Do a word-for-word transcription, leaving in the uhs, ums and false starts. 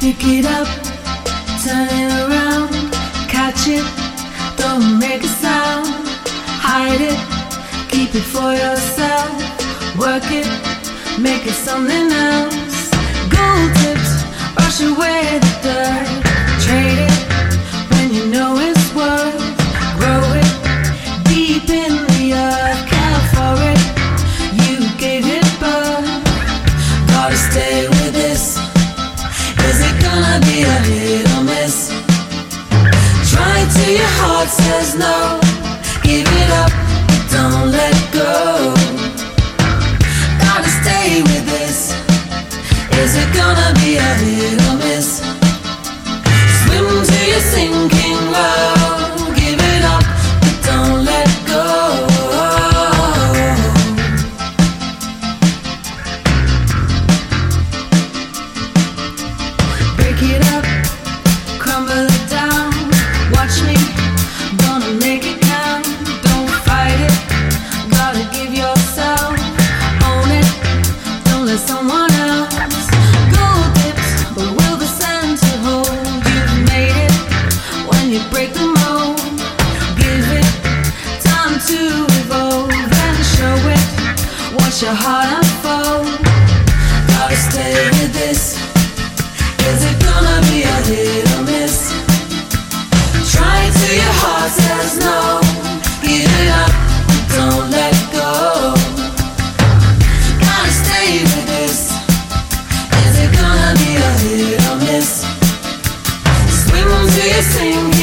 Pick it up, turn it around, catch it, don't make a sound, hide it, keep it for yourself, work it, make it something else. Gold tips, brush away the dirt, trade it when you know it's worth, grow it deep in the earth, care for it, you gave it birth, gotta stay with this. Is it gonna be a hit or miss? Try till your heart says no. Give it up, don't let go. Gotta stay with this. Is it gonna be a hit or miss? Swim till you're sinking low. Give it up, but don't let go. Your heart unfold. Gotta stay with this. Is it gonna be a hit or miss? Try till your heart says no. Give it up, don't let go. Gotta stay with this. Is it gonna be a hit or miss? Swim till you sink.